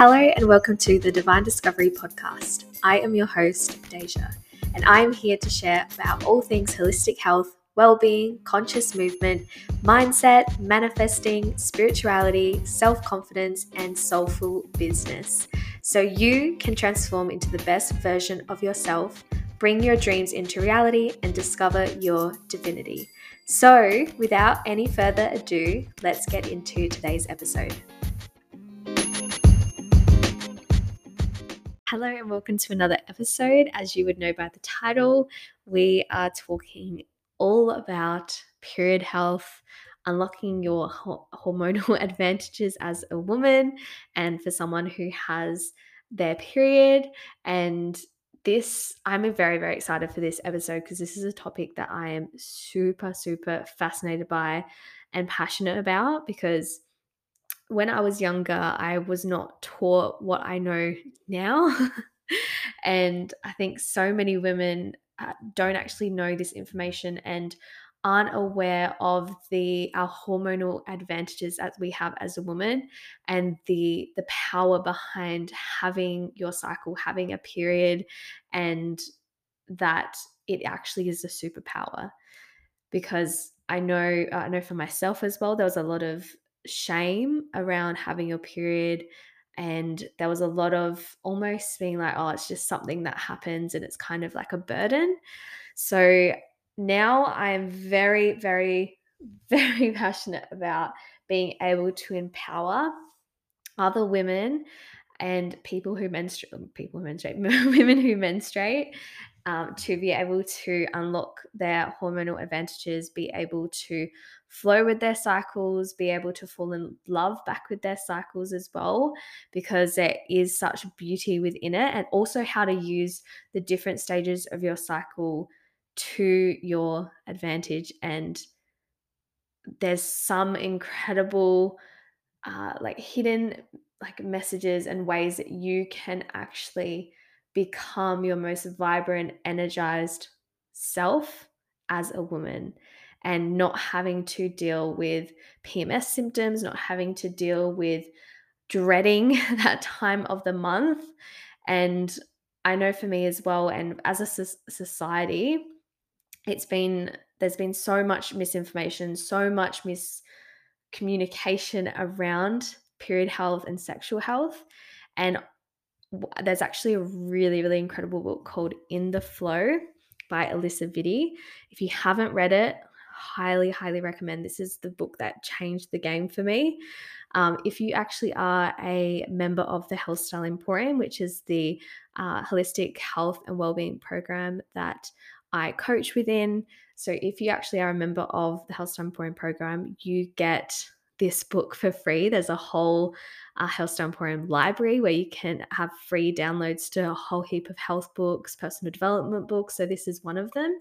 Hello and welcome to the Divine Discovery podcast. I am your host, Deja, and I am here to share about all things holistic health, well-being, conscious movement, mindset, manifesting, spirituality, self-confidence, and soulful business. So you can transform into the best version of yourself, bring your dreams into reality, and discover your divinity. So without any further ado, let's get into today's episode. Hello and welcome to another episode. As you would know by the title, we are talking all about period health, unlocking your hormonal advantages as a woman and for someone who has their period. And this, I'm very, very excited for this episode because this is a topic that I am super, super fascinated by and passionate about, because when I was younger, I was not taught what I know now. And I think so many women don't actually know this information and aren't aware of our hormonal advantages that we have as a woman, and the power behind having your cycle, having a period, and that it actually is a superpower. Because I know for myself as well, there was a lot of shame around having your period. And there was a lot of almost being like, oh, it's just something that happens and it's kind of like a burden. So now I am very, very, very passionate about being able to empower other women and women who menstruate, to be able to unlock their hormonal advantages, be able to flow with their cycles, be able to fall in love back with their cycles as well, because there is such beauty within it, and also how to use the different stages of your cycle to your advantage. And there's some incredible hidden messages and ways that you can actually become your most vibrant, energized self as a woman, and not having to deal with PMS symptoms, not having to deal with dreading that time of the month. And I know for me as well, and as a society, there's been so much misinformation, so much miscommunication around period health and sexual health. And there's actually a really, really incredible book called In the FLO by Alisa Vitti. If you haven't read it, highly, highly recommend. This is the book that changed the game for me. If you actually are a member of the Healthstyle Emporium, which is the holistic health and wellbeing program that I coach within. So if you actually are a member of the Healthstyle Emporium program, you get this book for free. There's a whole Healthstyle Emporium library where you can have free downloads to a whole heap of health books, personal development books. So this is one of them.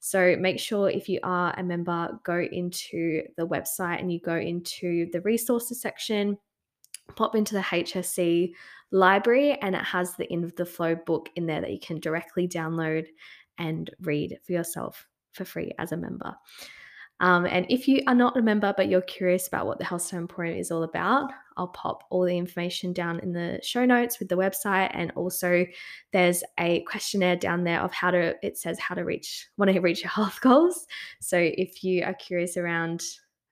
So make sure, if you are a member, go into the website and you go into the resources section, pop into the HSC library, and it has the In the Flow book in there that you can directly download and read for yourself for free as a member. And if you are not a member but you're curious about what the Healthstyle Emporium is all about, I'll pop all the information down in the show notes with the website. And also there's a questionnaire down there of how to reach your health goals. So if you are curious around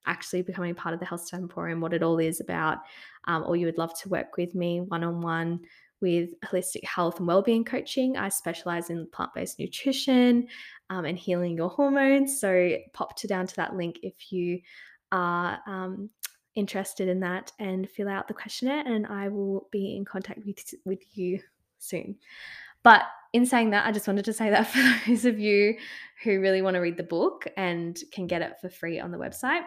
actually becoming part of the Healthstyle Emporium, what it all is about, or you would love to work with me one-on-one with holistic health and wellbeing coaching, I specialize in plant-based nutrition and healing your hormones. So pop down to that link if you are interested in that, and fill out the questionnaire, and I will be in contact with you soon. But in saying that, I just wanted to say that for those of you who really want to read the book and can get it for free on the website,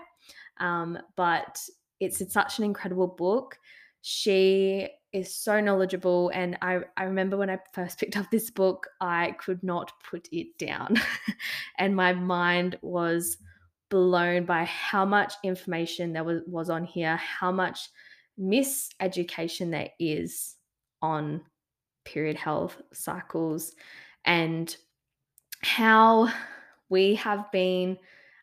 but it's such an incredible book. She is so knowledgeable, and I remember when I first picked up this book, I could not put it down and my mind was blown by how much information there was on here, how much miseducation there is on period health, cycles, and how we have been,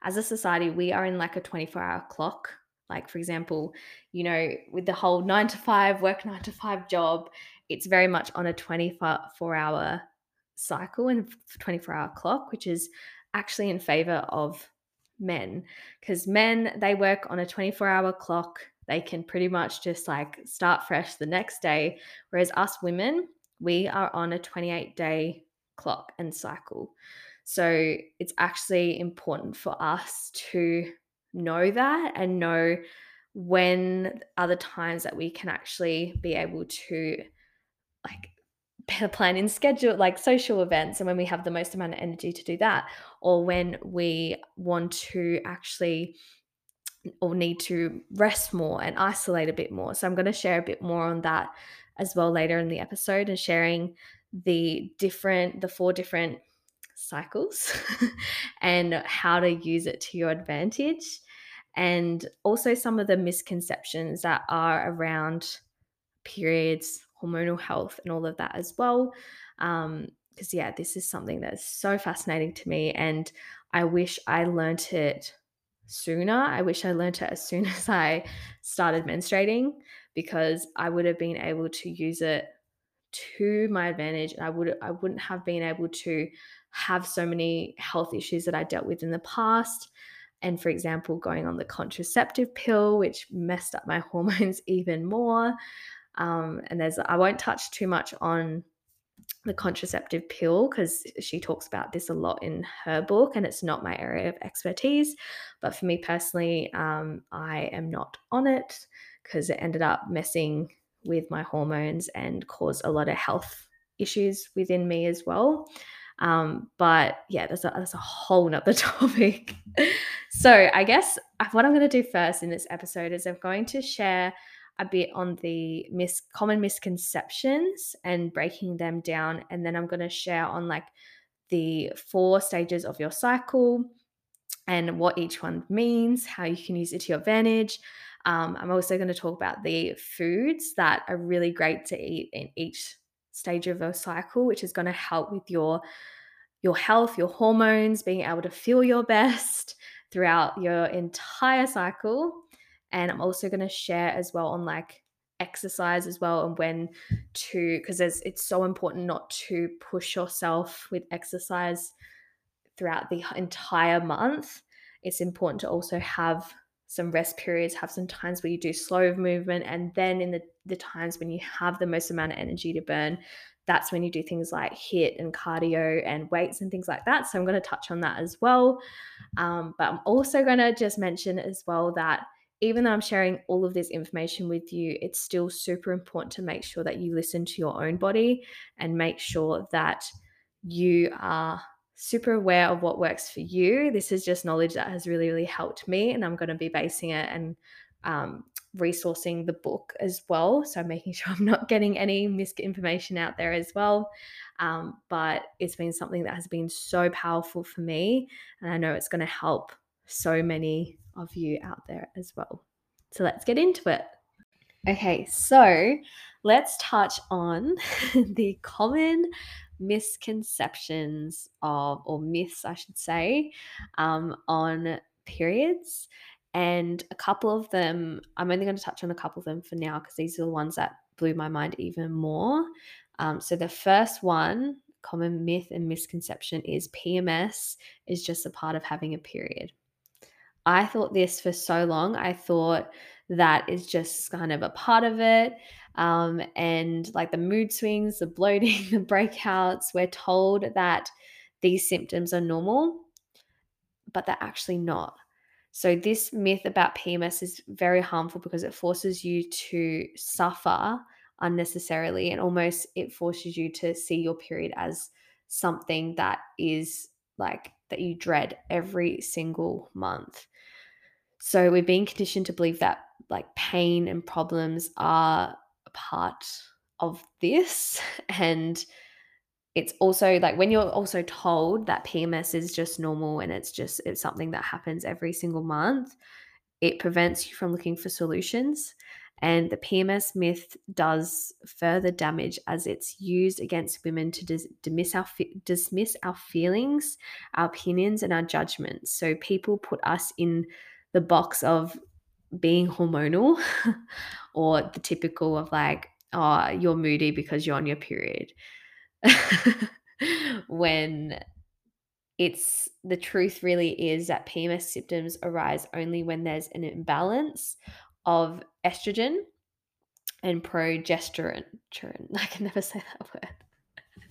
as a society, we are in like a 24-hour clock Like, for example, you know, with the whole 9 to 5, work 9 to 5 job, it's very much on a 24-hour cycle and 24-hour clock, which is actually in favor of men, because men, they work on a 24-hour clock. They can pretty much just like start fresh the next day. Whereas us women, we are on a 28-day clock and cycle. So it's actually important for us to know that and know when other times that we can actually be able to like better plan in schedule, like social events, and when we have the most amount of energy to do that, or when we want to actually or need to rest more and isolate a bit more. So I'm going to share a bit more on that as well later in the episode, and sharing the four different cycles and how to use it to your advantage, and also some of the misconceptions that are around periods, hormonal health, and all of that as well, because this is something that's so fascinating to me, and I wish I learnt it sooner. I wish I learnt it as soon as I started menstruating, because I would have been able to use it to my advantage, and I wouldn't have been able to have so many health issues that I dealt with in the past. And for example, going on the contraceptive pill, which messed up my hormones even more. And I won't touch too much on the contraceptive pill, because she talks about this a lot in her book, and it's not my area of expertise. But for me personally, I am not on it, because it ended up messing with my hormones and caused a lot of health issues within me as well. But yeah, that's a whole nother topic. So I guess what I'm going to do first in this episode is I'm going to share a bit on the common misconceptions and breaking them down. And then I'm going to share on like the four stages of your cycle and what each one means, how you can use it to your advantage. I'm also going to talk about the foods that are really great to eat in each stage of your cycle, which is going to help with your health, your hormones, being able to feel your best throughout your entire cycle. And I'm also going to share as well on like exercise as well, and when to, because it's so important not to push yourself with exercise throughout the entire month. It's important to also have some rest periods, have some times where you do slow movement, and then in the times when you have the most amount of energy to burn, that's when you do things like HIIT and cardio and weights and things like that. So I'm going to touch on that as well. But I'm also going to just mention as well that even though I'm sharing all of this information with you, it's still super important to make sure that you listen to your own body and make sure that you are super aware of what works for you. This is just knowledge that has really, really helped me, and I'm going to be basing it and resourcing the book as well. So making sure I'm not getting any misinformation out there as well. But it's been something that has been so powerful for me, and I know it's going to help so many of you out there as well. So let's get into it. Okay, so let's touch on the common misconceptions or myths, I should say, on periods. And a couple of them, I'm only going to touch on a couple of them for now, because these are the ones that blew my mind even more. So the first one, common myth and misconception, is PMS is just a part of having a period. I thought this for so long. I thought that is just kind of a part of it. And like the mood swings, the bloating, the breakouts, we're told that these symptoms are normal, but they're actually not. So this myth about PMS is very harmful, because it forces you to suffer unnecessarily, and almost it forces you to see your period as something that is like that you dread every single month. So we're being conditioned to believe that like pain and problems are a part of this. And it's also like when you're also told that PMS is just normal and it's something that happens every single month, it prevents you from looking for solutions. And the PMS myth does further damage, as it's used against women to dismiss our feelings, our opinions, and our judgments. So people put us in the box of being hormonal or the typical of like, oh, you're moody because you're on your period. When it's the truth really is that PMS symptoms arise only when there's an imbalance of estrogen and progesterone. I can never say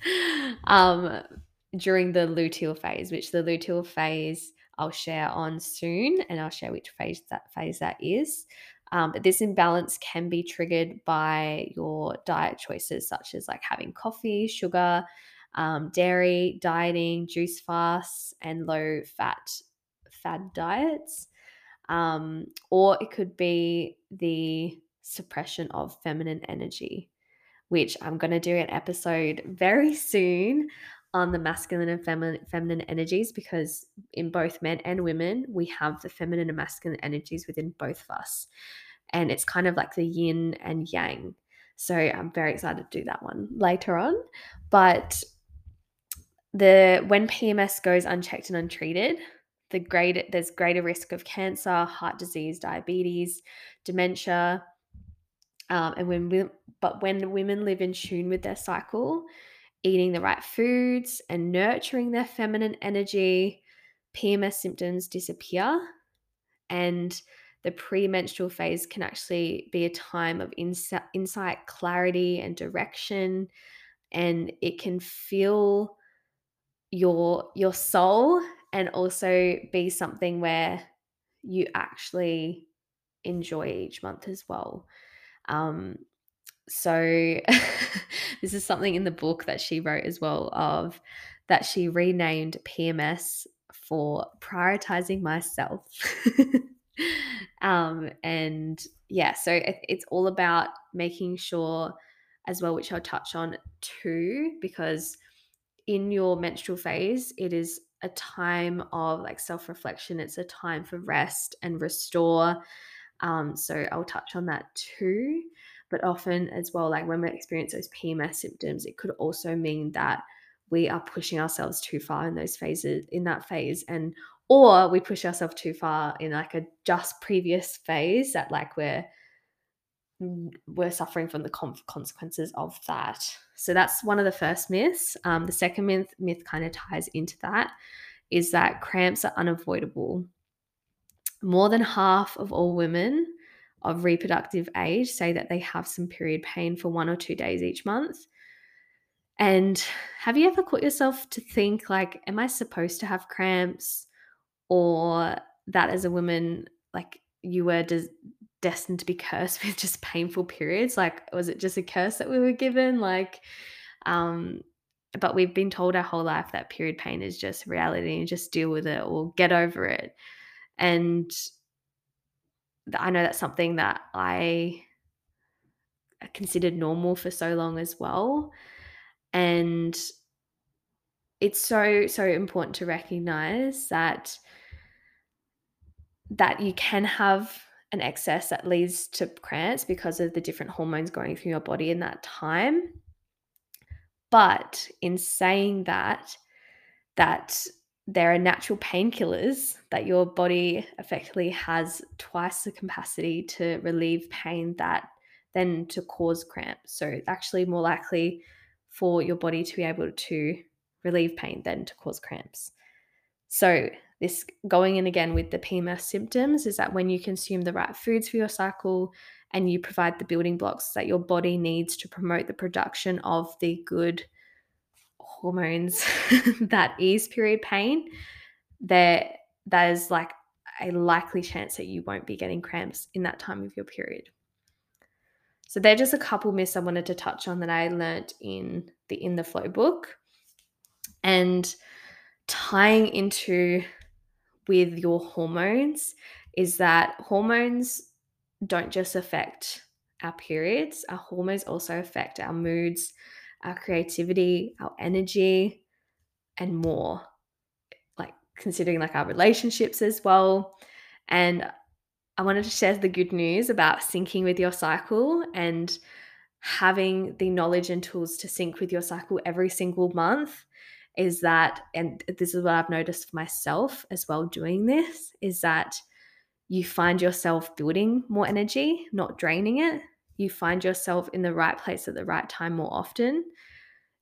that word. During the luteal phase, which the luteal phase I'll share on soon, and I'll share which phase that is. But this imbalance can be triggered by your diet choices, such as like having coffee, sugar, dairy, dieting, juice fasts, and low fad diets. Or it could be the suppression of feminine energy, which I'm going to do an episode very soon on the masculine and feminine energies, because in both men and women, we have the feminine and masculine energies within both of us. And it's kind of like the yin and yang. So I'm very excited to do that one later on. But when PMS goes unchecked and untreated, there's greater risk of cancer, heart disease, diabetes, dementia. But when women live in tune with their cycle, eating the right foods and nurturing their feminine energy, PMS symptoms disappear, and the premenstrual phase can actually be a time of insight, clarity, and direction, and it can fill your soul and also be something where you actually enjoy each month as well. So this is something in the book that she wrote as well, of that she renamed PMS for prioritizing myself. And yeah, so it's all about making sure as well, which I'll touch on too, because in your menstrual phase, it is a time of like self-reflection. It's a time for rest and restore. So I'll touch on that too. But often as well, like when we experience those PMS symptoms, it could also mean that we are pushing ourselves too far in those phases, in that phase, and or we push ourselves too far in like a just previous phase that like we're suffering from the consequences of that. So that's one of the first myths. The second myth kind of ties into that, is that cramps are unavoidable. More than half of all women of reproductive age say that they have some period pain for 1 or 2 days each month. And have you ever caught yourself to think like, am I supposed to have cramps? Or that as a woman, like you were destined to be cursed with just painful periods? Like, was it just a curse that we were given? Like, but we've been told our whole life that period pain is just reality and just deal with it or get over it. And I know that's something that I considered normal for so long as well. And it's so, so important to recognize that you can have an excess that leads to cramps because of the different hormones going through your body in that time. But in saying that there are natural painkillers that your body effectively has twice the capacity to relieve pain that than to cause cramps. So it's actually more likely for your body to be able to relieve pain than to cause cramps. So this going in again with the PMS symptoms is that when you consume the right foods for your cycle and you provide the building blocks that your body needs to promote the production of the good hormones that ease period pain, that is like a likely chance that you won't be getting cramps in that time of your period. So they're just a couple myths I wanted to touch on that I learnt in the In the FLO book, and tying into with your hormones is that hormones don't just affect our periods. Our hormones also affect our moods, our creativity, our energy, and more, like considering like our relationships as well. And I wanted to share the good news about syncing with your cycle and having the knowledge and tools to sync with your cycle every single month is that, and this is what I've noticed for myself as well doing this, is that you find yourself building more energy, not draining it. You find yourself in the right place at the right time more often.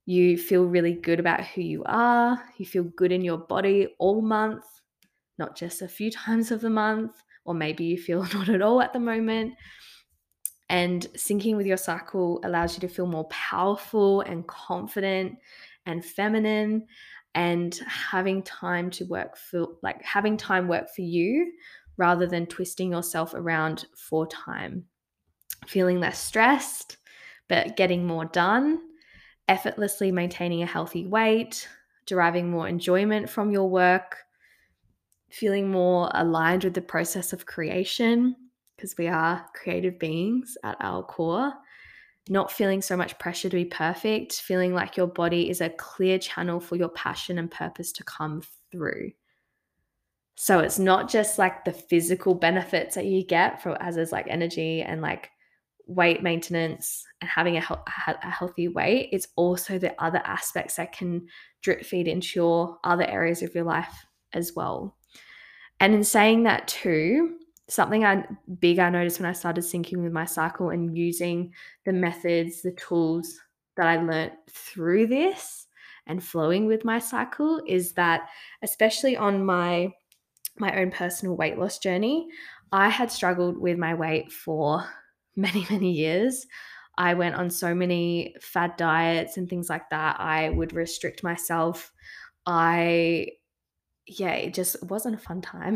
You feel really good about who you are. You feel good in your body all month, not just a few times of the month, or maybe you feel not at all at the moment. And syncing with your cycle allows you to feel more powerful and confident and feminine, and having time work for you rather than twisting yourself around for time. Feeling less stressed, but getting more done, effortlessly maintaining a healthy weight, deriving more enjoyment from your work, feeling more aligned with the process of creation, because we are creative beings at our core, not feeling so much pressure to be perfect, feeling like your body is a clear channel for your passion and purpose to come through. So it's not just like the physical benefits that you get for as is like energy and like weight maintenance and having a healthy weight. It's also the other aspects that can drip feed into your other areas of your life as well. And in saying that too, something I noticed when I started syncing with my cycle and using the methods, the tools that I learned through this and flowing with my cycle is that, especially on my own personal weight loss journey, I had struggled with my weight for many, many years. I went on so many fad diets and things like that. I would restrict myself. It just wasn't a fun time.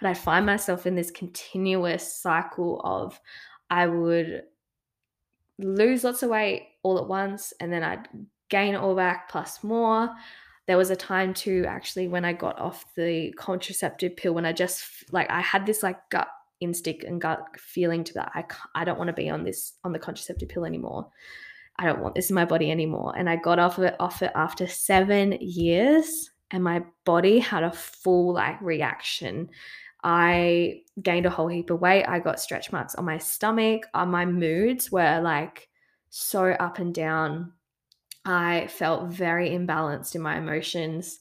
But I find myself in this continuous cycle of I would lose lots of weight all at once and then I'd gain it all back plus more. There was a time too, actually, when I got off the contraceptive pill, when I just I had this gut instinct and gut feeling to that I don't want to be on the contraceptive pill anymore. I don't want this in my body anymore. And I got off it after 7 years, and my body had a full reaction. I gained a whole heap of weight. I got stretch marks on my stomach. My moods were so up and down. I felt very imbalanced in my emotions.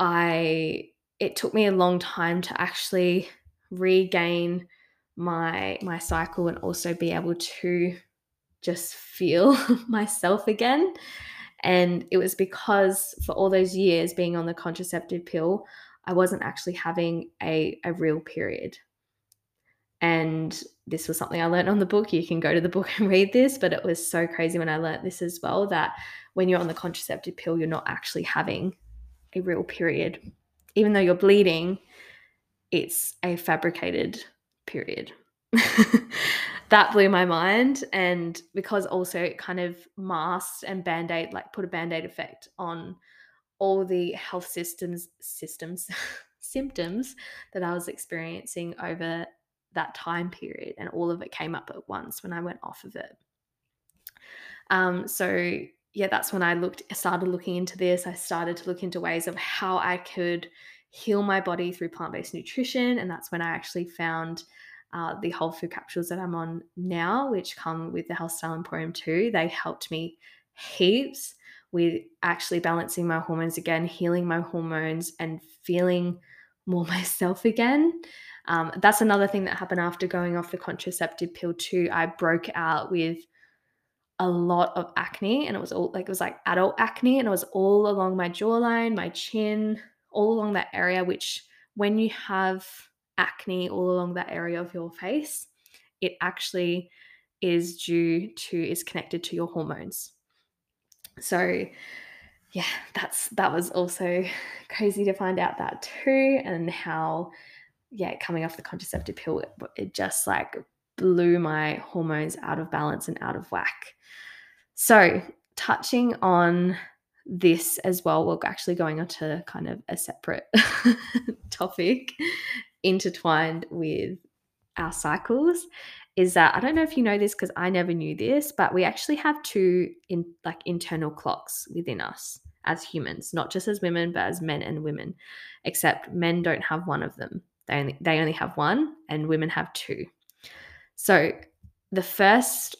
It took me a long time to actually regain my cycle and also be able to just feel myself again. And it was because for all those years being on the contraceptive pill, I wasn't actually having a real period. And this was something I learned on the book. You can go to the book and read this, but it was so crazy when I learned this as well, that when you're on the contraceptive pill, you're not actually having a real period. Even though you're bleeding, it's a fabricated period. That blew my mind. And because also it kind of masked and Band-Aid, put a Band-Aid effect on all the health symptoms that I was experiencing over that time period, and all of it came up at once when I went off of it. That's when I started looking into this. I started to look into ways of how I could heal my body through plant-based nutrition, and that's when I actually found the whole food capsules that I'm on now, which come with the Healthstyle Emporium too. They helped me heaps with actually balancing my hormones again, healing my hormones, and feeling more myself again. That's another thing that happened after going off the contraceptive pill too. I broke out with a lot of acne, and it was adult acne, and it was all along my jawline, my chin, all along that area, which when you have acne all along that area of your face, it actually is connected to your hormones. So yeah, that was also crazy to find out that too, and how coming off the contraceptive pill, it just blew my hormones out of balance and out of whack. So touching on this as well, we're actually going on to kind of a separate topic intertwined with our cycles, is that I don't know if you know this, because I never knew this, but we actually have two internal clocks within us as humans, not just as women, but as men and women, except men don't have one of them. They only have one, and women have two. So the first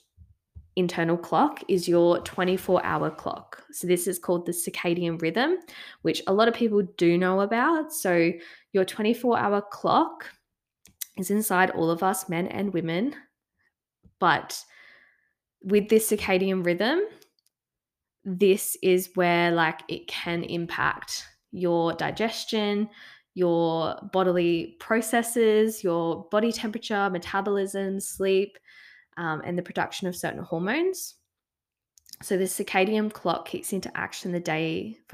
internal clock is your 24-hour clock. So this is called the circadian rhythm, which a lot of people do know about. So your 24-hour clock is inside all of us, men and women. But with this circadian rhythm, this is where like it can impact your digestion, your bodily processes, your body temperature, metabolism, sleep, and the production of certain hormones. So the circadian clock kicks into action from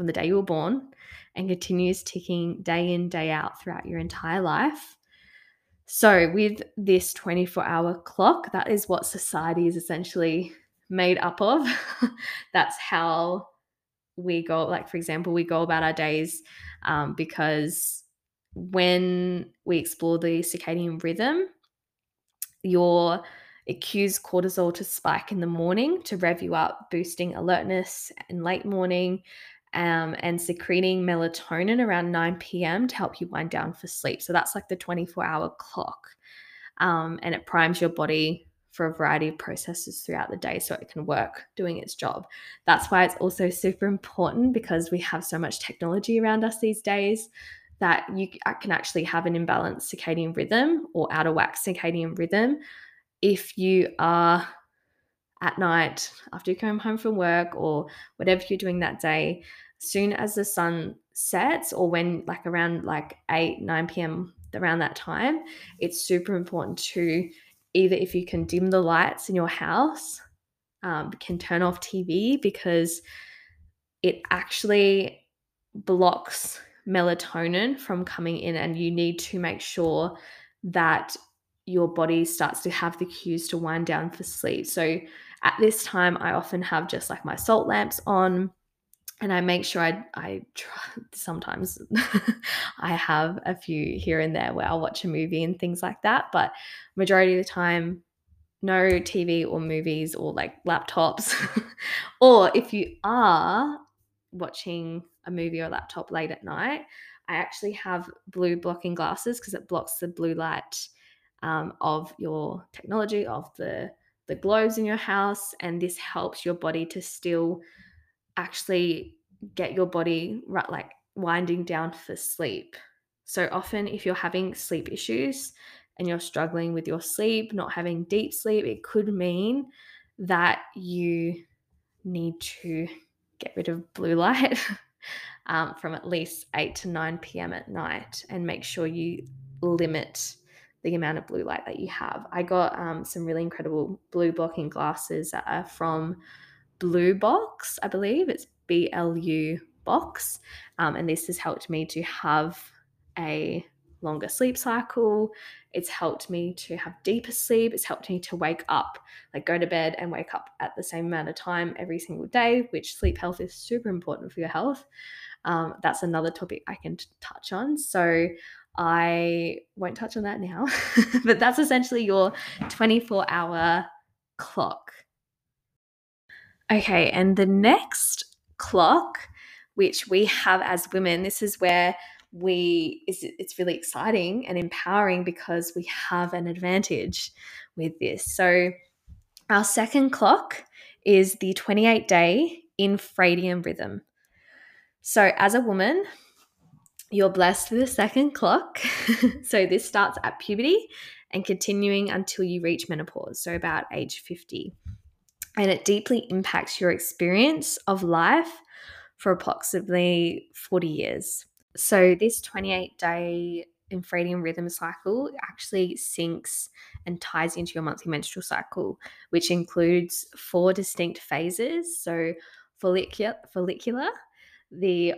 the day you were born and continues ticking day in, day out throughout your entire life. So with this 24-hour clock, that is what society is essentially made up of. That's how we go, like, for example, we go about our days, because when we explore the circadian rhythm, it cues cortisol to spike in the morning to rev you up, boosting alertness in late morning, and secreting melatonin around 9 p.m. to help you wind down for sleep. So that's like the 24-hour clock, and it primes your body for a variety of processes throughout the day so it can work doing its job. That's why it's also super important, because we have so much technology around us these days that you can actually have an imbalanced circadian rhythm or out of whack circadian rhythm if you are at night after you come home from work or whatever you're doing that day. As soon as the sun sets, or when like around like 8, 9 p.m., around that time, it's super important to either, if you can, dim the lights in your house, can turn off TV, because it actually blocks melatonin from coming in, and you need to make sure that your body starts to have the cues to wind down for sleep. So at this time, I often have just like my salt lamps on, and I make sure sometimes I have a few here and there where I'll watch a movie and things like that. But majority of the time, no TV or movies or like laptops. Or if you are watching a movie or laptop late at night, I actually have blue blocking glasses, because it blocks the blue light of your technology, of the globes in your house, and this helps your body to still actually get your body right, like winding down for sleep. So often if you're having sleep issues and you're struggling with your sleep, not having deep sleep, it could mean that you need to get rid of blue light from at least 8 to 9 p.m. at night, and make sure you limit the amount of blue light that you have. I got some really incredible blue blocking glasses that are from Blue Box, I believe. It's BLU Box. And this has helped me to have a longer sleep cycle. It's helped me to have deeper sleep. It's helped me to wake up, like go to bed and wake up at the same amount of time every single day, which sleep health is super important for your health. That's another topic I can touch on. So I won't touch on that now, but that's essentially your 24-hour clock. Okay, and the next clock, which we have as women, this is where it's really exciting and empowering, because we have an advantage with this. So our second clock is the 28-day infradian rhythm. So as a woman, you're blessed with a second clock. So this starts at puberty and continuing until you reach menopause, so about age 50. And it deeply impacts your experience of life for approximately 40 years. So this 28-day infradian rhythm cycle actually syncs and ties into your monthly menstrual cycle, which includes 4 distinct phases. So follicular, the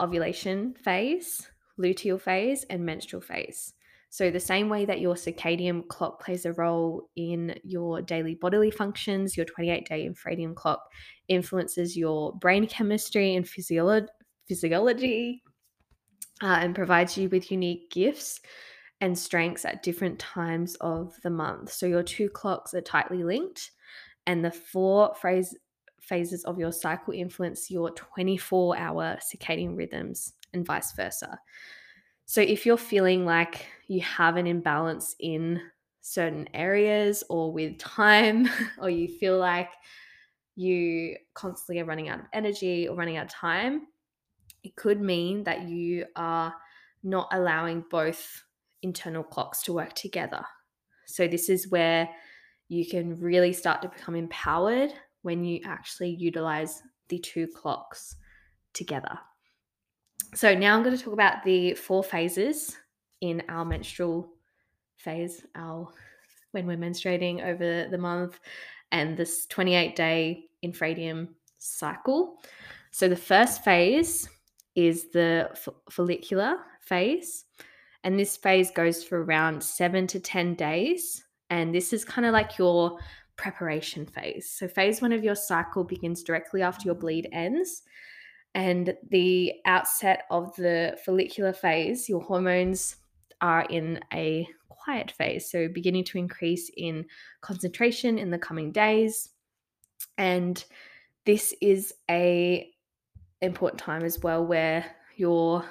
ovulation phase, luteal phase, and menstrual phase. So the same way that your circadian clock plays a role in your daily bodily functions, your 28-day infradian clock influences your brain chemistry and physiology, and provides you with unique gifts and strengths at different times of the month. So your 2 clocks are tightly linked, and the 4 phases of your cycle influence your 24-hour circadian rhythms, and vice versa. So if you're feeling like you have an imbalance in certain areas or with time, or you feel like you constantly are running out of energy or running out of time, it could mean that you are not allowing both internal clocks to work together. So this is where you can really start to become empowered when you actually utilize the two clocks together. So now I'm going to talk about the four phases in our menstrual phase, when we're menstruating over the month, and this 28-day infradium cycle. So the first phase is the follicular phase, and this phase goes for around 7 to 10 days, and this is kind of like your preparation phase. So phase one of your cycle begins directly after your bleed ends, and the outset of the follicular phase, your hormones are in a quiet phase, so beginning to increase in concentration in the coming days. And this is a important time as well where your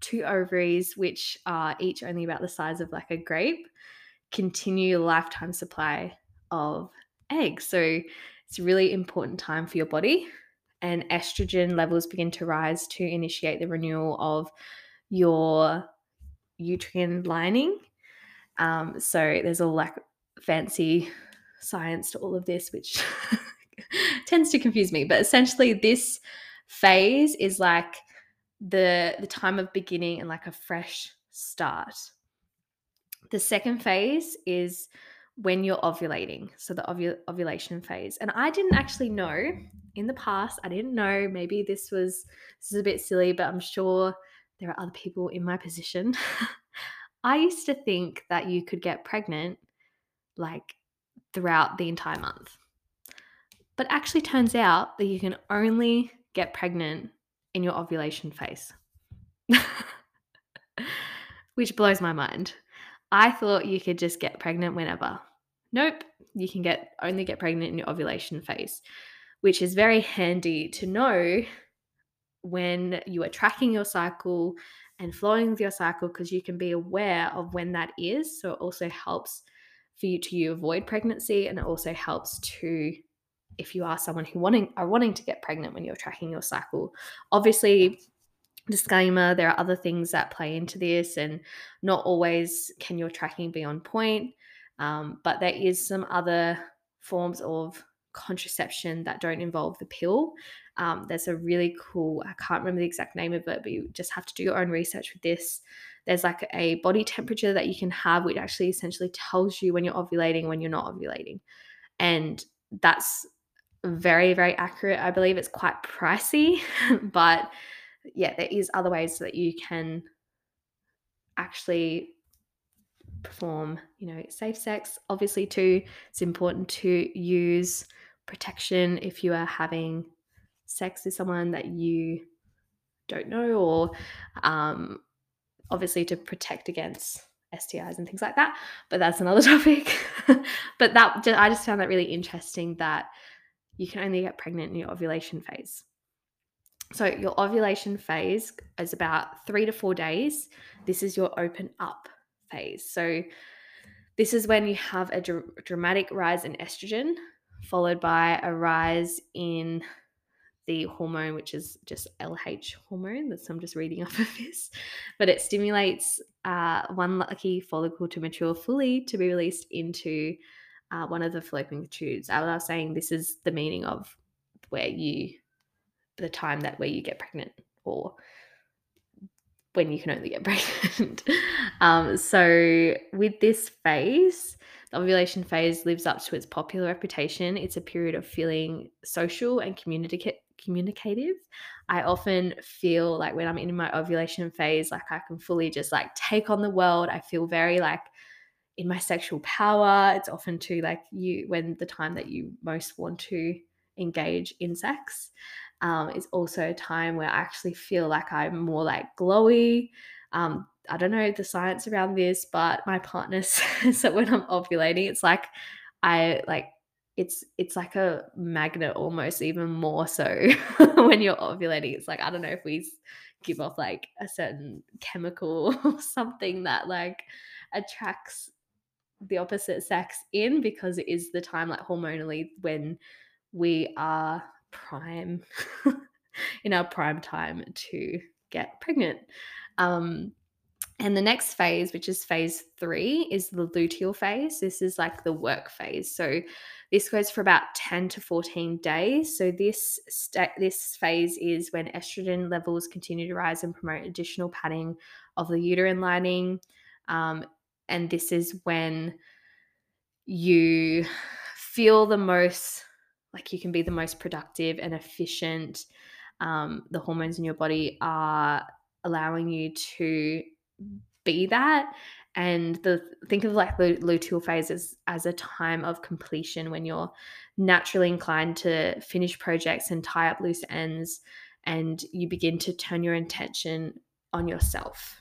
two ovaries, which are each only about the size of like a grape, continue lifetime supply of eggs. So it's a really important time for your body, and estrogen levels begin to rise to initiate the renewal of your uterine lining. So there's all like fancy science to all of this, which tends to confuse me, but essentially this phase is like the time of beginning and like a fresh start. The second phase is when you're ovulating, so the ovulation phase. And I didn't actually know in the past, maybe this is a bit silly, but I'm sure there are other people in my position. I used to think that you could get pregnant like throughout the entire month, but actually turns out that you can only get pregnant in your ovulation phase, which blows my mind. I thought you could just get pregnant whenever. Nope, you can only get pregnant in your ovulation phase, which is very handy to know when you are tracking your cycle and flowing with your cycle, because you can be aware of when that is. So it also helps for you to avoid pregnancy, and it also helps to, if you are someone who are wanting to get pregnant when you're tracking your cycle. Obviously, disclaimer, there are other things that play into this, and not always can your tracking be on point, but there is some other forms of contraception that don't involve the pill. There's a really cool, I can't remember the exact name of it, but you just have to do your own research with this. There's like a body temperature that you can have, which actually essentially tells you when you're ovulating, when you're not ovulating, and that's very, very accurate. I believe it's quite pricey, but yeah, there is other ways that you can actually perform, safe sex. Obviously too, it's important to use protection if you are having sex with someone that you don't know, or obviously to protect against STIs and things like that, but that's another topic. But I just found that really interesting, that you can only get pregnant in your ovulation phase. So your ovulation phase is about 3 to 4 days. This is your open up phase. So this is when you have a dramatic rise in estrogen, followed by a rise in the hormone, which is just LH hormone. I'm just reading off of this, but it stimulates one lucky follicle to mature fully to be released into one of the fallopian tubes. As I was saying, this is the meaning of where you get pregnant, or when you can only get pregnant. So with this phase, the ovulation phase lives up to its popular reputation. It's a period of feeling social and communicative. I often feel like when I'm in my ovulation phase, like I can fully just like take on the world. I feel very like in my sexual power. It's often too like when the time that you most want to engage in sex. It's also a time where I actually feel like I'm more like glowy. I don't know the science around this, but my partner says that when I'm ovulating, it's like it's like a magnet almost, even more so when you're ovulating. It's like, I don't know if we give off like a certain chemical or something that like attracts the opposite sex in, because it is the time like hormonally when we are prime in our prime time to get pregnant. And the next phase, which is phase 3, is the luteal phase. This is like the work phase. So this goes for about 10 to 14 days. So this phase is when estrogen levels continue to rise and promote additional padding of the uterine lining. And this is when you feel the most, like you can be the most productive and efficient. The hormones in your body are allowing you to be that, and think of like the luteal phase as a time of completion when you're naturally inclined to finish projects and tie up loose ends, and you begin to turn your intention on yourself.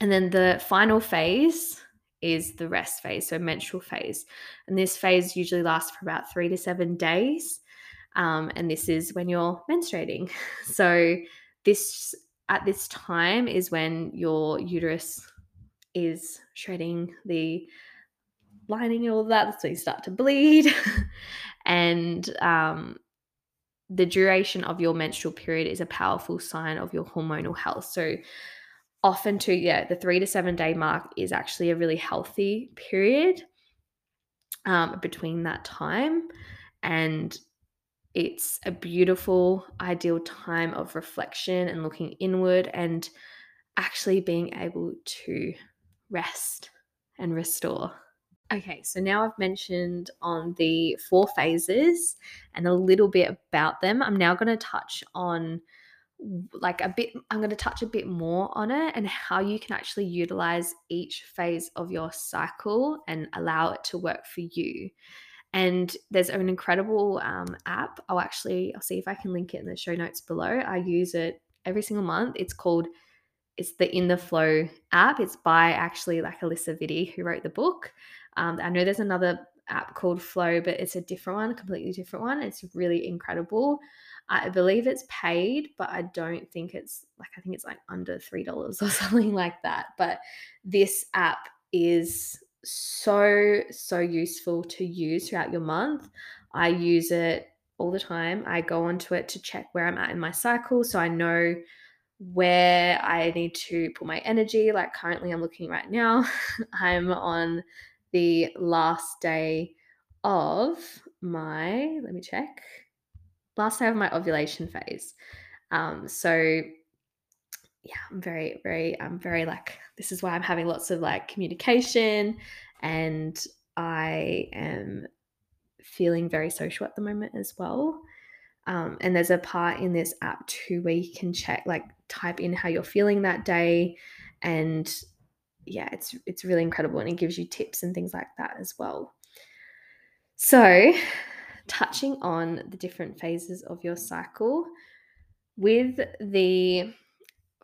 And then the final phase is the rest phase, so menstrual phase, and this phase usually lasts for about 3 to 7 days, and this is when you're menstruating. So at this time is when your uterus is shredding the lining and all that, so you start to bleed. And the duration of your menstrual period is a powerful sign of your hormonal health. So often the 3 to 7 day mark is actually a really healthy period between that time, and it's a beautiful, ideal time of reflection and looking inward and actually being able to rest and restore. Okay, so now I've mentioned on the 4 phases and a little bit about them. I'm now going to touch on a bit more on it and how you can actually utilize each phase of your cycle and allow it to work for you. And there's an incredible app. I'll see if I can link it in the show notes below. I use it every single month. It's the In the FLO app. It's by actually like Alisa Vitti, who wrote the book. I know there's another app called Flow, but it's a different one, completely different one. It's really incredible. I believe it's paid, but I think it's like under $3 or something like that. But this app is so useful to use throughout your month. I use it all the time. I go onto it to check where I'm at in my cycle, so I know where I need to put my energy. Like currently I'm looking right now, I'm on the last day of my ovulation phase. So yeah, I'm very like, this is why I'm having lots of like communication, and I am feeling very social at the moment as well. And there's a part in this app too where you can check, like type in how you're feeling that day. And yeah, it's really incredible, and it gives you tips and things like that as well. So touching on the different phases of your cycle, with the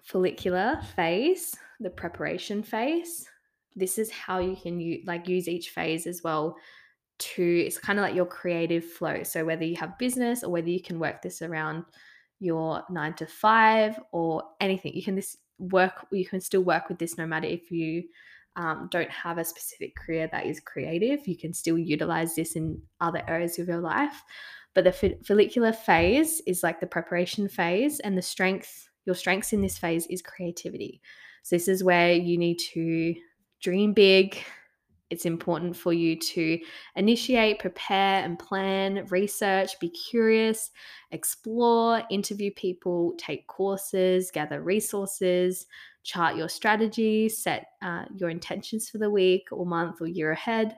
follicular phase, the preparation phase, this is how you can use each phase as well it's kind of like your creative flow. So whether you have business or whether you can work this around your 9 to 5 or anything, you can still work with this no matter if you don't have a specific career that is creative. You can still utilize this in other areas of your life. But the follicular phase is like the preparation phase, and your strengths in this phase is creativity. So this is where you need to dream big. It's important for you to initiate, prepare and plan, research, be curious, explore, interview people, take courses, gather resources, chart your strategy, set your intentions for the week or month or year ahead,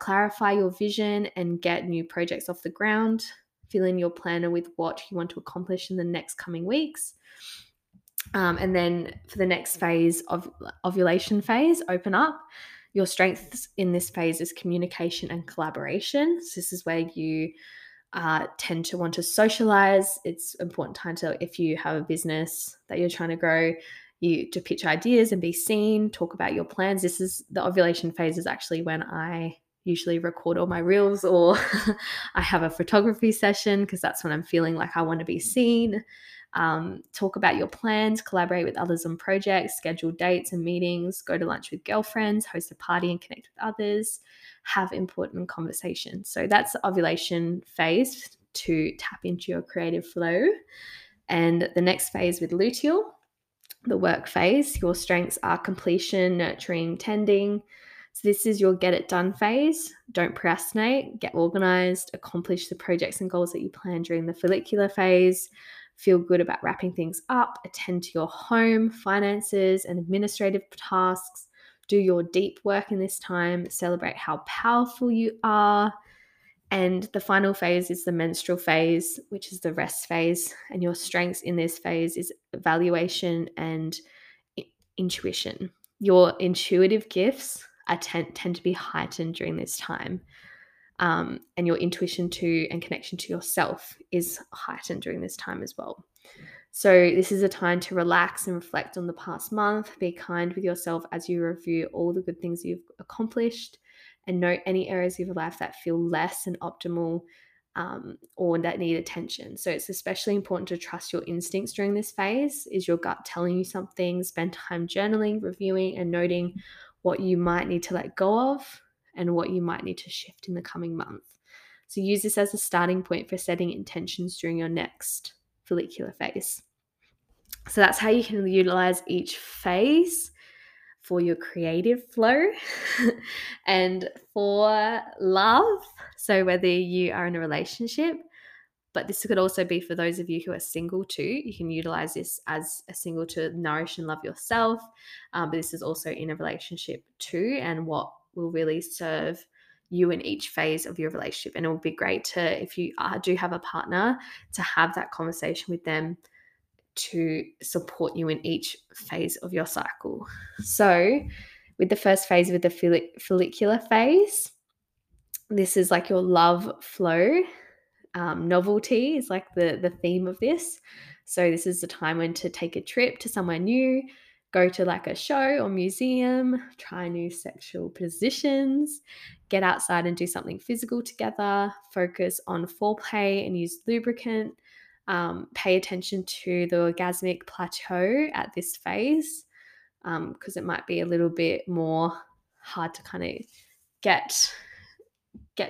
clarify your vision and get new projects off the ground. Fill in your planner with what you want to accomplish in the next coming weeks. And then for the next phase of ovulation phase, open up. Your strengths in this phase is communication and collaboration. So this is where you tend to want to socialize. It's important time to, if you have a business that you're trying to grow, you to pitch ideas and be seen, talk about your plans. This is the ovulation phase is actually when I usually record all my reels, or I have a photography session because that's when I'm feeling like I want to be seen. Talk about your plans, collaborate with others on projects, schedule dates and meetings, go to lunch with girlfriends, host a party and connect with others, have important conversations. So that's the ovulation phase, to tap into your creative flow. And the next phase with luteal the work phase. Your strengths are completion, nurturing, tending. So this is your get it done phase. Don't procrastinate, get organized, accomplish the projects and goals that you plan during the follicular phase. Feel good about wrapping things up, attend to your home, finances, and administrative tasks. Do your deep work in this time, celebrate how powerful you are. And the final phase is the menstrual phase, which is the rest phase. And your strengths in this phase is evaluation and intuition. Your intuitive gifts tend to be heightened during this time. And your intuition to and connection to yourself is heightened during this time as well. So this is a time to relax and reflect on the past month. Be kind with yourself as you review all the good things you've accomplished and note any areas of your life that feel less than optimal or that need attention. So it's especially important to trust your instincts during this phase. Is your gut telling you something? Spend time journaling, reviewing, and noting what you might need to let go of and what you might need to shift in the coming month. So use this as a starting point for setting intentions during your next follicular phase. So that's how you can utilize each phase for your creative flow and for love. So whether you are in a relationship, but this could also be for those of you who are single too. You can utilize this as a single to nourish and love yourself. But this is also in a relationship too, and what will really serve you in each phase of your relationship. And it would be great to, if you do have a partner, to have that conversation with them to support you in each phase of your cycle. So with the first phase, with the follicular phase, this is like your love flow. Novelty is like the theme of this. So this is the time when to take a trip to somewhere new, go to like a show or museum, try new sexual positions, get outside and do something physical together, focus on foreplay and use lubricant, pay attention to the orgasmic plateau at this phase because it might be a little bit more hard to kind of get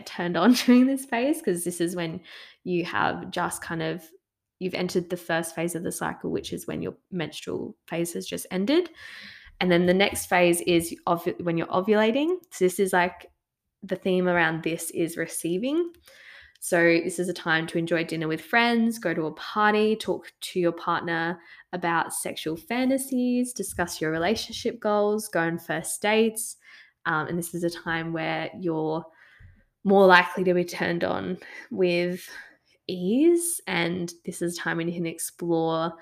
turned on during this phase, because this is when you have just kind of, you've entered the first phase of the cycle, which is when your menstrual phase has just ended. And then the next phase is when you're ovulating. So this is like the theme around this is receiving. So this is a time to enjoy dinner with friends, go to a party, talk to your partner about sexual fantasies, discuss your relationship goals, go on first dates. And this is a time where you're more likely to be turned on with ease, and this is a time when you can explore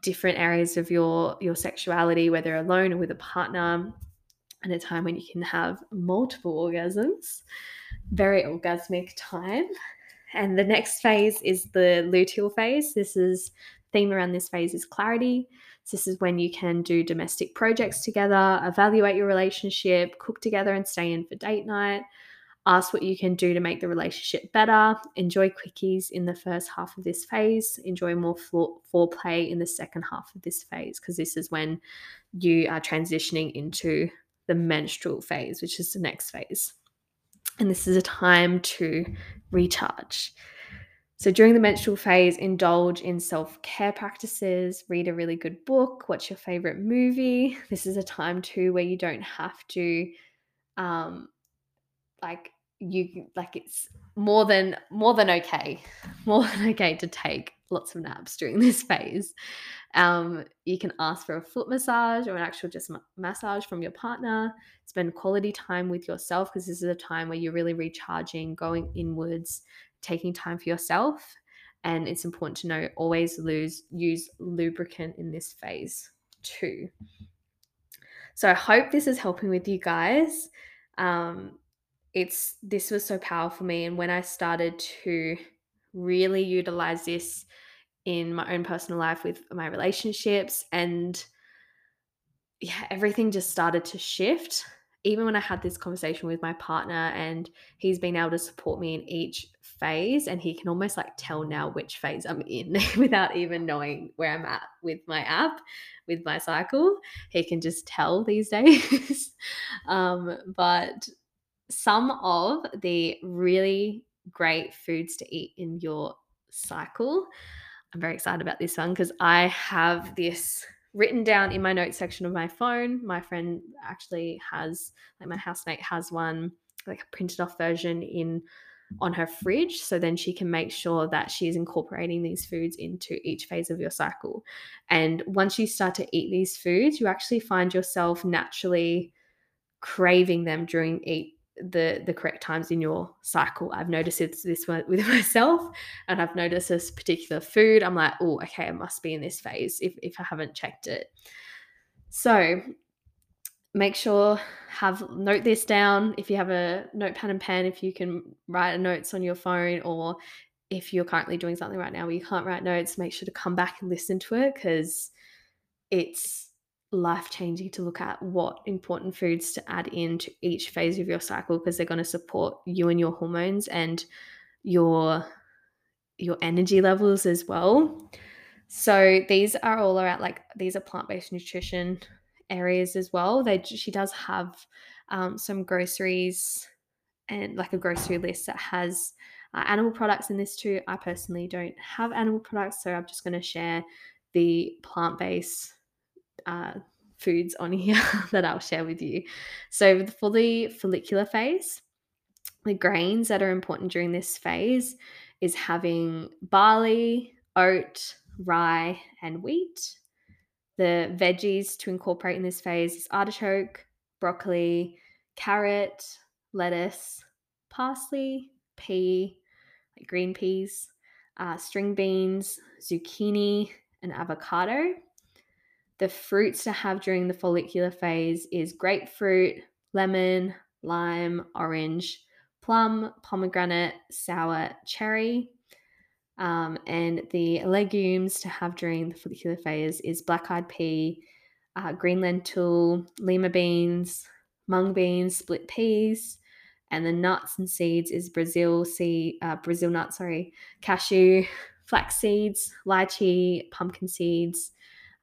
different areas of your sexuality, whether alone or with a partner, and a time when you can have multiple orgasms. Very orgasmic time. And the next phase is the luteal phase. This is theme around this phase is clarity. So this is when you can do domestic projects together, evaluate your relationship, cook together and stay in for date night. Ask what you can do to make the relationship better. Enjoy quickies in the first half of this phase. Enjoy more foreplay in the second half of this phase, because this is when you are transitioning into the menstrual phase, which is the next phase. And this is a time to recharge. So during the menstrual phase, indulge in self-care practices, read a really good book, watch your favorite movie. This is a time too where you don't have to, it's more than okay to take lots of naps during this phase. You can ask for a foot massage or an actual just massage from your partner. Spend quality time with yourself, because this is a time where you're really recharging, going inwards, taking time for yourself. And it's important to know always use lubricant in this phase too. So I hope this is helping with you guys. This was so powerful for me, and when I started to really utilize this in my own personal life with my relationships, and yeah, everything just started to shift. Even when I had this conversation with my partner, and he's been able to support me in each phase, and he can almost like tell now which phase I'm in without even knowing where I'm at with my app, with my cycle. He can just tell these days. But some of the really great foods to eat in your cycle. I'm very excited about this one because I have this written down in my notes section of my phone. My friend actually has, like, my housemate has one, like a printed off version on her fridge, so then she can make sure that she's incorporating these foods into each phase of your cycle. And once you start to eat these foods, you actually find yourself naturally craving them during the correct times in your cycle. I've noticed this with myself, and I've noticed this particular food. I'm like, oh, okay, I must be in this phase if I haven't checked it. So make sure, note this down. If you have a notepad and pen, if you can write notes on your phone, or if you're currently doing something right now where you can't write notes, make sure to come back and listen to it, because it's life-changing to look at what important foods to add into each phase of your cycle, because they're going to support you and your hormones and your energy levels as well. So these are all around, like, these are plant-based nutrition areas as well. She does have some groceries and like a grocery list that has animal products in this too. I personally don't have animal products, so I'm just going to share the plant-based foods on here that I'll share with you. So for the follicular phase, the grains that are important during this phase is having barley, oat, rye, and wheat. The veggies to incorporate in this phase is artichoke, broccoli, carrot, lettuce, parsley, pea, like green peas, string beans, zucchini, and avocado. The fruits to have during the follicular phase is grapefruit, lemon, lime, orange, plum, pomegranate, sour, cherry. And the legumes to have during the follicular phase is black-eyed pea, green lentil, lima beans, mung beans, split peas, and the nuts and seeds is Brazil nuts, cashew, flax seeds, lychee, pumpkin seeds,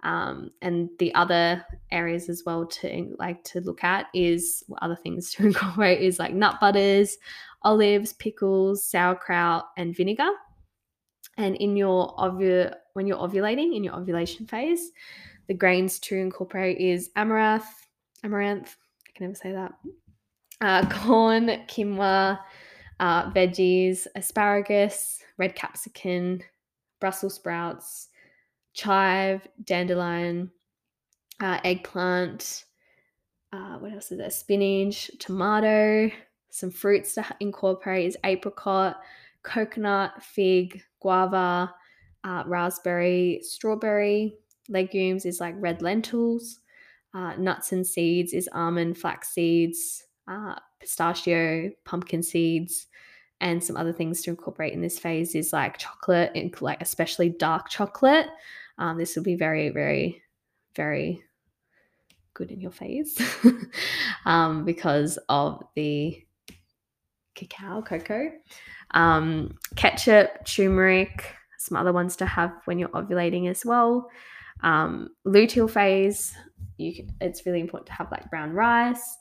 and the other areas as well to look at is other things to incorporate is like nut butters, olives, pickles, sauerkraut, and vinegar. And when you're ovulating, in your ovulation phase, the grains to incorporate is amaranth, I can never say that, corn, quinoa, veggies, asparagus, red capsicum, Brussels sprouts, chive, dandelion, eggplant, what else is there? Spinach, tomato. Some fruits to incorporate is apricot, coconut, fig, guava, raspberry, strawberry. Legumes is like red lentils. Nuts and seeds is almond, flax seeds, pistachio, pumpkin seeds. And some other things to incorporate in this phase is like chocolate, and like especially dark chocolate. This will be very, very, very good in your phase because of the cocoa, ketchup, turmeric, some other ones to have when you're ovulating as well. Luteal phase, it's really important to have like brown rice,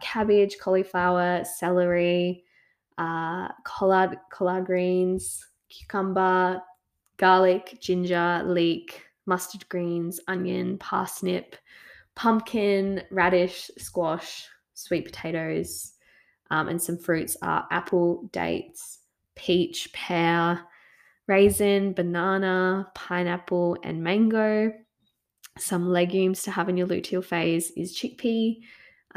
cabbage, cauliflower, celery, collard greens, cucumber, garlic, ginger, leek, mustard greens, onion, parsnip, pumpkin, radish, squash, sweet potatoes. And some fruits are apple, dates, peach, pear, raisin, banana, pineapple, and mango. Some legumes to have in your luteal phase is chickpea,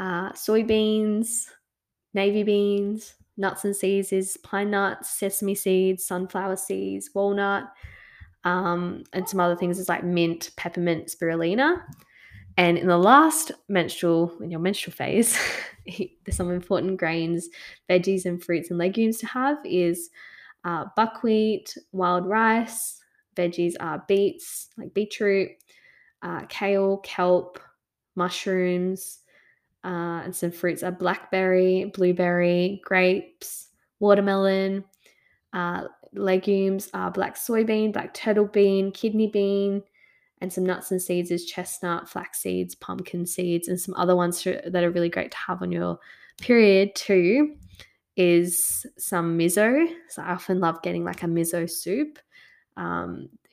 soybeans, navy beans. Nuts and seeds is pine nuts, sesame seeds, sunflower seeds, walnut, and some other things is like mint, peppermint, spirulina. And in the last in your menstrual phase, there's some important grains, veggies and fruits and legumes to have is buckwheat, wild rice. Veggies are beets, like beetroot, kale, kelp, mushrooms, and some fruits are blackberry, blueberry, grapes, watermelon. Legumes are black soybean, black turtle bean, kidney bean. And some nuts and seeds is chestnut, flax seeds, pumpkin seeds, and some other ones that are really great to have on your period too is some miso. So I often love getting like a miso soup.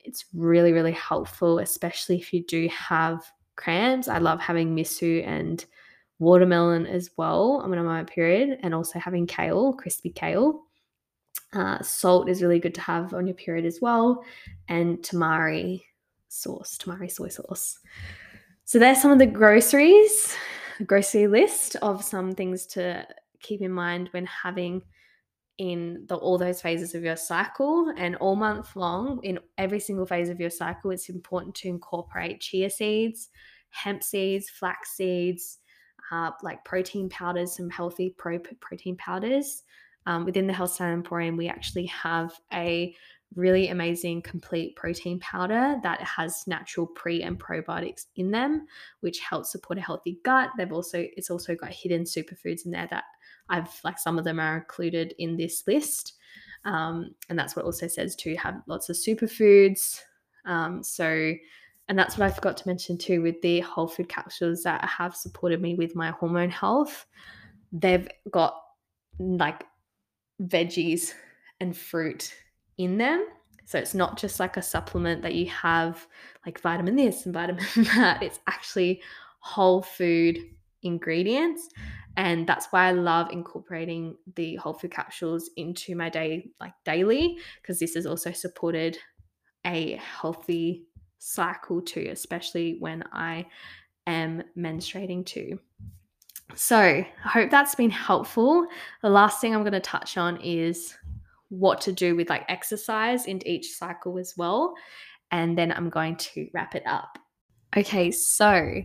It's really, really helpful, especially if you do have cramps. I love having miso and watermelon as well when I'm on my period, and also having kale, crispy kale. Salt is really good to have on your period as well, and tamari sauce, tamari soy sauce. So there's some of the groceries, a grocery list of some things to keep in mind when having in all those phases of your cycle. And all month long, in every single phase of your cycle, it's important to incorporate chia seeds, hemp seeds, flax seeds, like protein powders, some healthy protein powders. Within the Healthstyle Emporium, we actually have a really amazing complete protein powder that has natural pre and probiotics in them, which helps support a healthy gut. It's also got hidden superfoods in there that some of them are included in this list. And that's what it also says to have lots of superfoods. And that's what I forgot to mention too, with the whole food capsules that have supported me with my hormone health. They've got like veggies and fruit in them. So it's not just like a supplement that you have like vitamin this and vitamin that. It's actually whole food ingredients. And that's why I love incorporating the whole food capsules into my day, like daily, because this has also supported a healthy cycle too, especially when I am menstruating too. So I hope that's been helpful. The last thing I'm going to touch on is what to do with like exercise into each cycle as well, and then I'm going to wrap it up. Okay, so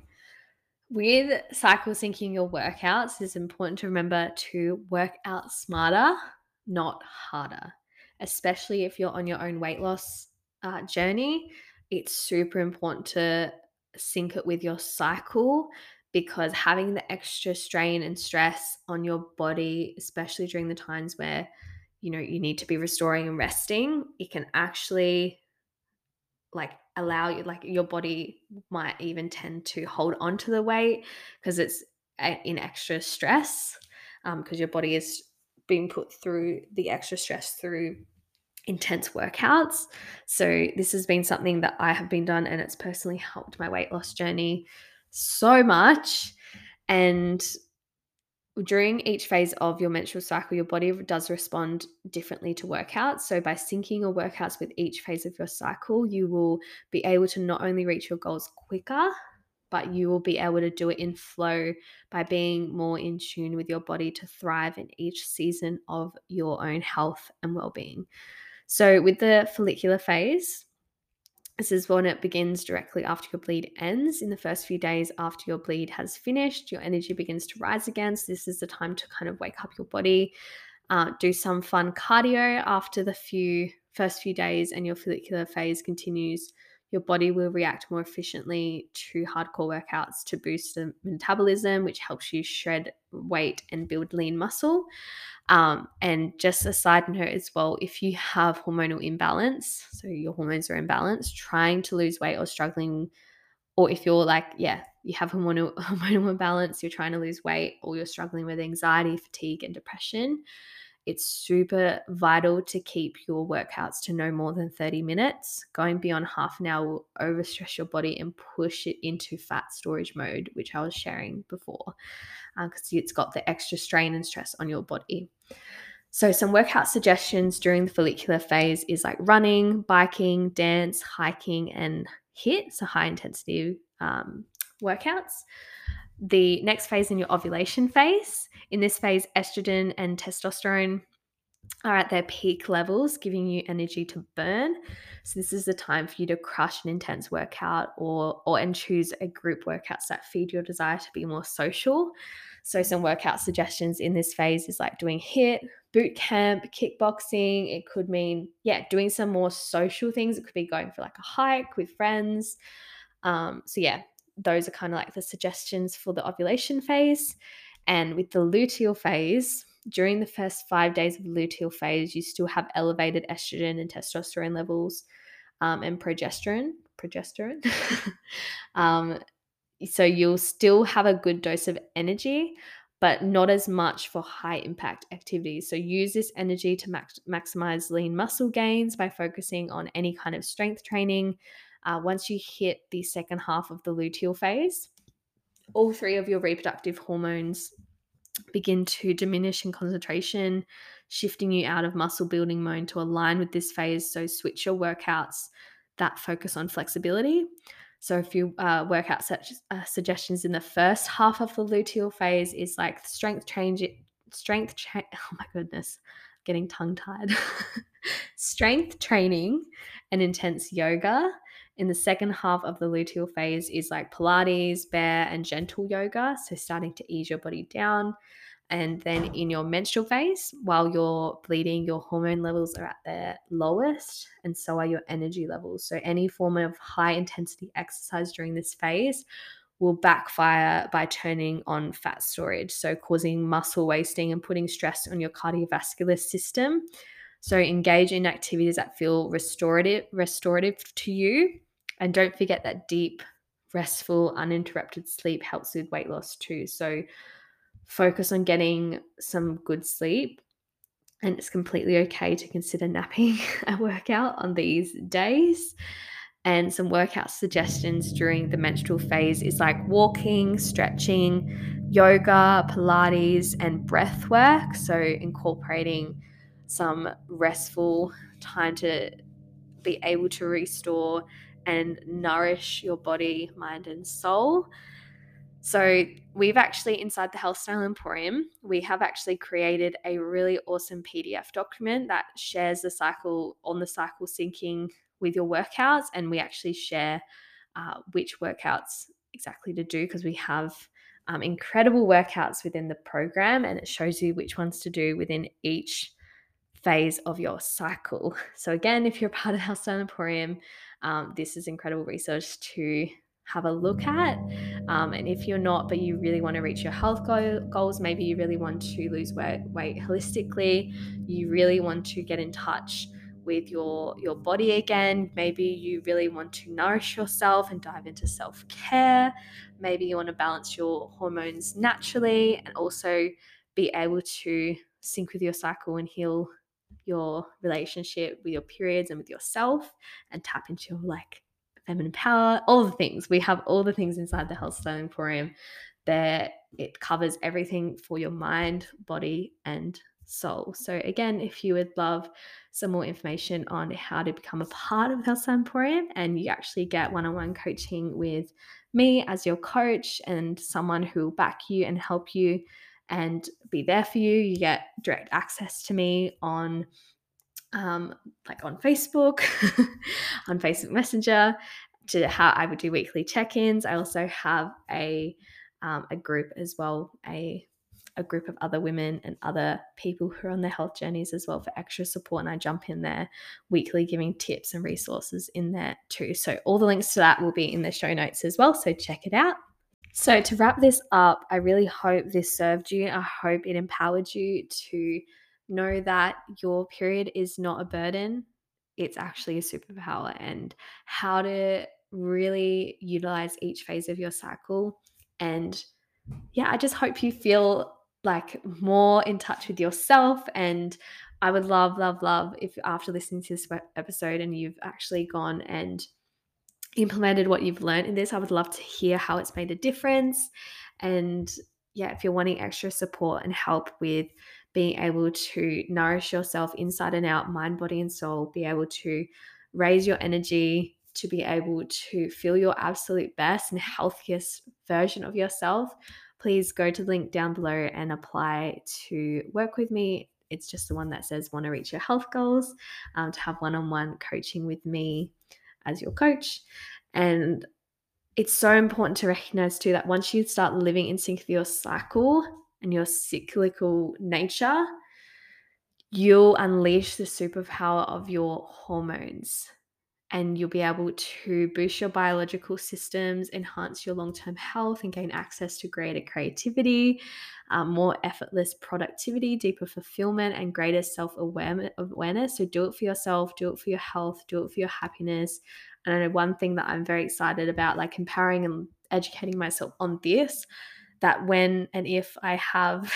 with cycle syncing your workouts, it's important to remember to work out smarter, not harder, especially if you're on your own weight loss journey. It's super important to sync it with your cycle, because having the extra strain and stress on your body, especially during the times where, you know, you need to be restoring and resting, it can actually like allow you, like your body might even tend to hold on to the weight because it's in extra stress, because your body is being put through the extra stress through intense workouts. So this has been something that I have been done, and it's personally helped my weight loss journey so much. And during each phase of your menstrual cycle, your body does respond differently to workouts. So by syncing your workouts with each phase of your cycle, you will be able to not only reach your goals quicker, but you will be able to do it in flow by being more in tune with your body to thrive in each season of your own health and well-being. So with the follicular phase, this is when it begins directly after your bleed ends. In the first few days after your bleed has finished, your energy begins to rise again. So this is the time to kind of wake up your body, do some fun cardio after the first few days, and your follicular phase continues. Your body will react more efficiently to hardcore workouts to boost the metabolism, which helps you shred weight and build lean muscle. And just a side note as well, if you have hormonal imbalance, so your hormones are imbalanced, trying to lose weight or struggling, or if you're like, you have hormonal imbalance, you're trying to lose weight, or you're struggling with anxiety, fatigue, and depression, it's super vital to keep your workouts to no more than 30 minutes. Going beyond half an hour will overstress your body and push it into fat storage mode, which I was sharing before, because it's got the extra strain and stress on your body. So some workout suggestions during the follicular phase is like running, biking, dance, hiking, and HIIT, so high intensity workouts. The next phase in your ovulation phase. In this phase, estrogen and testosterone are at their peak levels, giving you energy to burn. So this is the time for you to crush an intense workout and choose a group workouts that feed your desire to be more social. So some workout suggestions in this phase is like doing HIIT, boot camp, kickboxing. It could mean, doing some more social things. It could be going for like a hike with friends. Those are kind of like the suggestions for the ovulation phase. And with the luteal phase, during the first 5 days of the luteal phase, you still have elevated estrogen and testosterone levels, and progesterone. So you'll still have a good dose of energy, but not as much for high impact activities. So use this energy to maximize lean muscle gains by focusing on any kind of strength training. Once you hit the second half of the luteal phase, all three of your reproductive hormones begin to diminish in concentration, shifting you out of muscle building mode to align with this phase. So switch your workouts that focus on flexibility. So a few workout suggestions in the first half of the luteal phase is like strength training and intense yoga. In the second half of the luteal phase is like Pilates, bear, and gentle yoga. So starting to ease your body down. And then in your menstrual phase, while you're bleeding, your hormone levels are at their lowest, and so are your energy levels. So any form of high-intensity exercise during this phase will backfire by turning on fat storage, so causing muscle wasting and putting stress on your cardiovascular system. So engage in activities that feel restorative to you. And don't forget that deep, restful, uninterrupted sleep helps with weight loss too. So focus on getting some good sleep, and it's completely okay to consider napping a workout on these days. And some workout suggestions during the menstrual phase is like walking, stretching, yoga, Pilates, and breath work. So incorporating some restful time to be able to restore and nourish your body, mind, and soul. So we've actually, inside the Healthstyle Emporium, we have actually created a really awesome PDF document that shares the cycle, on the cycle syncing with your workouts. And we actually share which workouts exactly to do, because we have incredible workouts within the program, and it shows you which ones to do within each phase of your cycle. So again, if you're part of the Healthstyle Emporium, this is incredible research to have a look at. And if you're not, but you really want to reach your health goals, maybe you really want to lose weight holistically, you really want to get in touch with your body again, maybe you really want to nourish yourself and dive into self-care, maybe you want to balance your hormones naturally and also be able to sync with your cycle and heal your relationship with your periods and with yourself, and tap into your feminine power, all the things. We have all the things inside the Healthstyle Emporium that it covers everything for your mind, body, and soul. So again, if you would love some more information on how to become a part of the Healthstyle Emporium, and you actually get one-on-one coaching with me as your coach and someone who will back you and help you and be there for you, you get direct access to me on on Facebook, on Facebook Messenger, to how I would do weekly check-ins. I also have a group as well, a group of other women and other people who are on their health journeys as well for extra support. And I jump in there weekly giving tips and resources in there too. So all the links to that will be in the show notes as well. So check it out. So to wrap this up, I really hope this served you. I hope it empowered you to know that your period is not a burden, it's actually a superpower, and how to really utilize each phase of your cycle. And yeah, I just hope you feel like more in touch with yourself. And I would love if after listening to this episode and you've actually gone and implemented what you've learned in this, I would love to hear how it's made a difference. And yeah, if you're wanting extra support and help with being able to nourish yourself inside and out, mind, body, and soul, be able to raise your energy, to be able to feel your absolute best and healthiest version of yourself, please go to the link down below and apply to work with me. It's just the one that says want to reach your health goals, to have one-on-one coaching with me as your coach. And it's so important to recognize too that once you start living in sync with your cycle and your cyclical nature, you'll unleash the superpower of your hormones, and you'll be able to boost your biological systems, enhance your long-term health, and gain access to greater creativity, more effortless productivity, deeper fulfillment, and greater self-awareness. So do it for yourself, do it for your health, do it for your happiness. And I know one thing that I'm very excited about, like empowering and educating myself on this, that when and if I have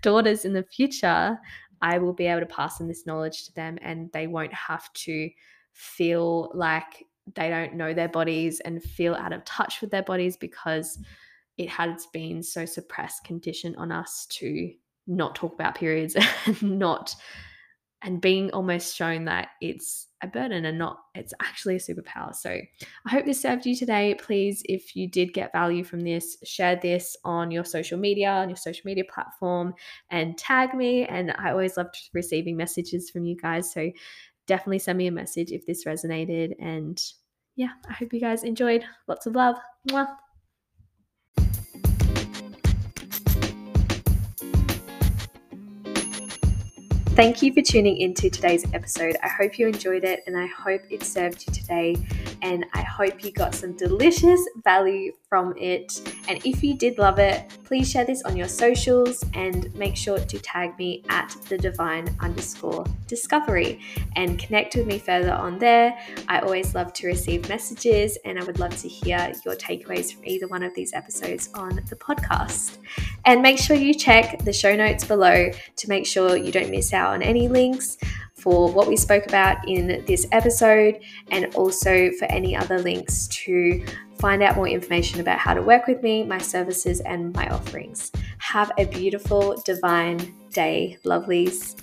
daughters in the future, I will be able to pass on this knowledge to them, and they won't have to feel like they don't know their bodies and feel out of touch with their bodies, because it has been so suppressed, conditioned on us to not talk about periods and being almost shown that it's a burden and not, it's actually a superpower. So I hope this served you today. Please, if you did get value from this, share this on your social media, platform, and tag me. And I always love receiving messages from you guys. So definitely send me a message if this resonated. And yeah, I hope you guys enjoyed. Lots of love. Mwah. Thank you for tuning into today's episode. I hope you enjoyed it, and I hope it served you today, and I hope you got some delicious value from it. And if you did love it, please share this on your socials and make sure to tag me at @thedivine_discovery and connect with me further on there. I always love to receive messages, and I would love to hear your takeaways from either one of these episodes on the podcast. And make sure you check the show notes below to make sure you don't miss out on any links for what we spoke about in this episode, and also for any other links to find out more information about how to work with me, my services, and my offerings. Have a beautiful, divine day, lovelies.